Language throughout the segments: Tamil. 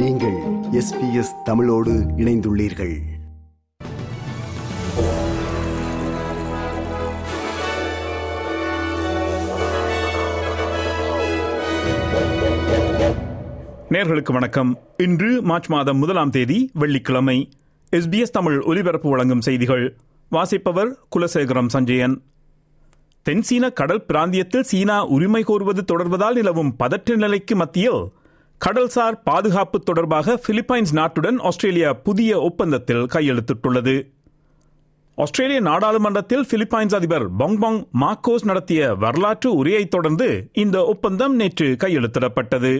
நீங்கள் SBS தமிழோடு இணைந்துள்ளீர்கள். நேர்களுக்கு வணக்கம். இன்று மார்ச் மாதம் 1 வெள்ளிக்கிழமை. SBS தமிழ் ஒலிபரப்பு வழங்கும் செய்திகள் வாசிப்பவர் குலசேகரம் சஞ்சயன். தென்சீன கடல் பிராந்தியத்தில் சீனா உரிமை கோருவது தொடர்வதால் நிலவும் பதற்ற நிலைக்கு மத்தியில் கடல்சார் பாதுகாப்பு தொடர்பாக பிலிப்பைன்ஸ் நாட்டுடன் ஆஸ்திரேலியா புதிய ஒப்பந்தத்தில் கையெழுத்திட்டுள்ளது. ஆஸ்திரேலிய நாடாளுமன்றத்தில் பிலிப்பைன்ஸ் அதிபர் பொங் பொங் மார்கோஸ் நடத்திய வரலாற்று உரையை தொடர்ந்து இந்த ஒப்பந்தம் நேற்று கையெழுத்திடப்பட்டது.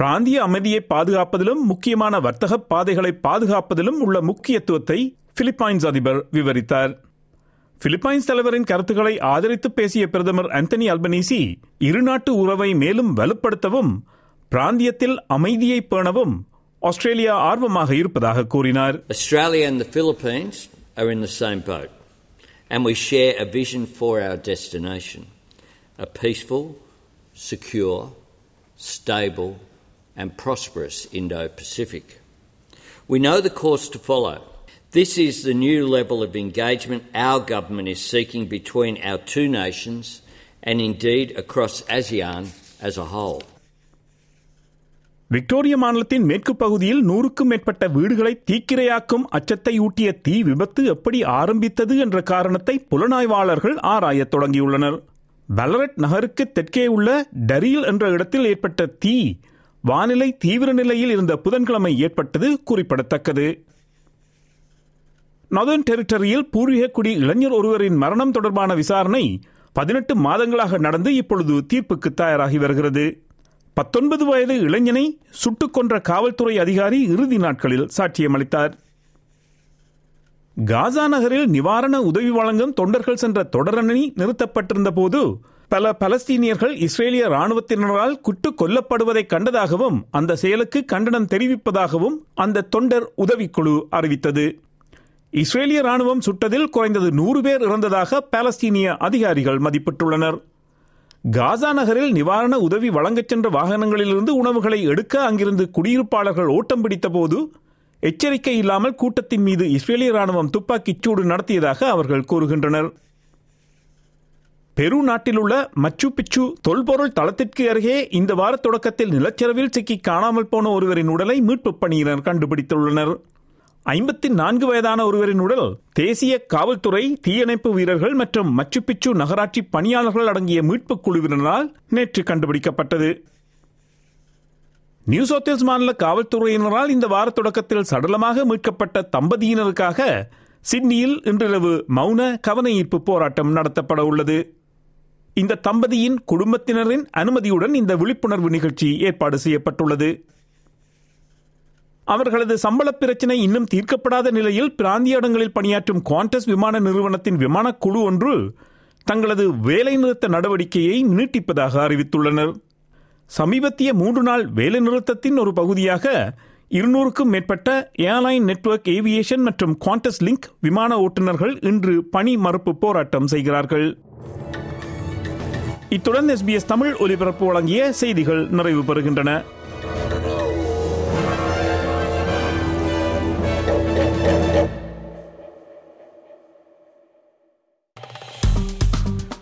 பிராந்திய அமைதியை பாதுகாப்பதிலும் முக்கியமான வர்த்தக பாதைகளை பாதுகாப்பதிலும் உள்ள முக்கியத்துவத்தை பிலிப்பைன்ஸ் அதிபர் விவரித்தார். பிலிப்பைன்ஸ் தலைவரின் கருத்துக்களை ஆதரித்து பேசிய பிரதமர் ஆந்தனி அல்பனீசி, இருநாட்டு உறவை மேலும் வலுப்படுத்தவும் பிராந்தியத்தில் அமைதியை பேணவும் ஆஸ்திரேலியா ஆர்வமாக இருப்பதாக கூறினார். Australia and the Philippines are in the same boat and we share a vision for our destination, a peaceful, secure, stable and prosperous Indo-Pacific. We know the course to follow. This is the new level of engagement our government is seeking between our two nations and indeed across ASEAN as a whole. Victoria மாநிலத்தின் மேற்கு பகுதியில் 100க்கும் மேற்பட்ட வீடுகளை தீக்கிரையாக்கும் அச்சத்தை ஊட்டிய தீ விபத்து எப்படி ஆரம்பித்தது என்ற காரணத்தை புலனாய்வாளர்கள் ஆராயத் தொடங்கியுள்ளனர். பல்லரட் நகருக்கு தெற்கே உள்ள டரியில் என்ற இடத்தில் ஏற்பட்ட தீ வானிலை தீவிர நிலையில் இருந்த புதன்கிழமை ஏற்பட்டது குறிப்பிடத்தக்கது. நார்தர்ன் டெரிட்டரியில் பூர்வீக குடி இளைஞர் ஒருவரின் மரணம் தொடர்பான விசாரணை 18 மாதங்களாக நடந்து இப்பொழுது தீர்ப்புக்கு தயாராகி வருகிறது. 19 வயது இளைஞனை சுட்டுக் கொன்ற காவல்துறை அதிகாரி இறுதி நாட்களில் சாட்சியமளித்தார். காசா நகரில் நிவாரண உதவி வழங்கும் தொண்டர்கள் சென்ற தொடரணி நிறுத்தப்பட்டிருந்த போது பல பலஸ்தீனியர்கள் இஸ்ரேலிய ராணுவத்தினரால் குட்டுக் கொல்லப்படுவதை கண்டதாகவும் அந்த செயலுக்கு கண்டனம் தெரிவிப்பதாகவும் அந்த தொண்டர் உதவிக்குழு அறிவித்தது. இஸ்ரேலிய ராணுவம் சுட்டதில் குறைந்தது 100 பேர் இறந்ததாக பாலஸ்தீனிய அதிகாரிகள் மதிப்பிட்டுள்ளனர். காசா நகரில் நிவாரண உதவி வழங்கச் சென்ற வாகனங்களிலிருந்து உணவுகளை எடுக்க அங்கிருந்து குடியிருப்பாளர்கள் ஓட்டம் பிடித்த போது எச்சரிக்கை இல்லாமல் கூட்டத்தின் மீது இஸ்ரேலிய ராணுவம் துப்பாக்கிச் சூடு நடத்தியதாக அவர்கள் கூறுகின்றனர். பெரு நாட்டில் உள்ள மச்சு பிச்சு தொல்பொருள் தளத்திற்கு அருகே இந்த வார தொடக்கத்தில் நிலச்சரிவில் சிக்கி காணாமல் போன ஒருவரின் உடலை மீட்புப் பணியினர் கண்டுபிடித்துள்ளனர். 54 வயதான ஒருவரின் உடல் தேசிய காவல்துறை, தீயணைப்பு வீரர்கள் மற்றும் மச்சு பிச்சு நகராட்சி பணியாளர்கள் அடங்கிய மீட்புக் குழுவினரால் நேற்று கண்டுபிடிக்கப்பட்டது. நியூ சவுத் வேல்ஸ் மாநில காவல்துறையினரால் இந்த வார தொடக்கத்தில் சடலமாக மீட்கப்பட்ட தம்பதியினருக்காக சிட்னியில் இன்றிரவு மௌன கவனஈர்ப்பு போராட்டம் நடத்தப்பட உள்ளது. இந்த தம்பதியின் குடும்பத்தினரின் அனுமதியுடன் இந்த விழிப்புணர்வு நிகழ்ச்சி ஏற்பாடு செய்யப்பட்டுள்ளது. அவர்களது சம்பள பிரச்சினை இன்னும் தீர்க்கப்படாத நிலையில் பிராந்திய இடங்களில் பணியாற்றும் குவாண்டஸ் விமான நிறுவனத்தின் விமானக் குழு ஒன்று தங்களது வேலைநிறுத்த நடவடிக்கையை நீட்டிப்பதாக அறிவித்துள்ளனர். சமீபத்திய 3 நாள் வேலைநிறுத்தத்தின் ஒரு பகுதியாக 200க்கும் மேற்பட்ட ஏர்லைன் நெட்வொர்க் ஏவியேஷன் மற்றும் குவாண்டஸ் லிங்க் விமான ஓட்டுநர்கள் இன்று பணி மறுப்பு போராட்டம் செய்கிறார்கள். இத்துடன் SBS தமிழ் ஒலிபரப்பு வழங்கிய செய்திகள் நிறைவு பெறுகின்றன.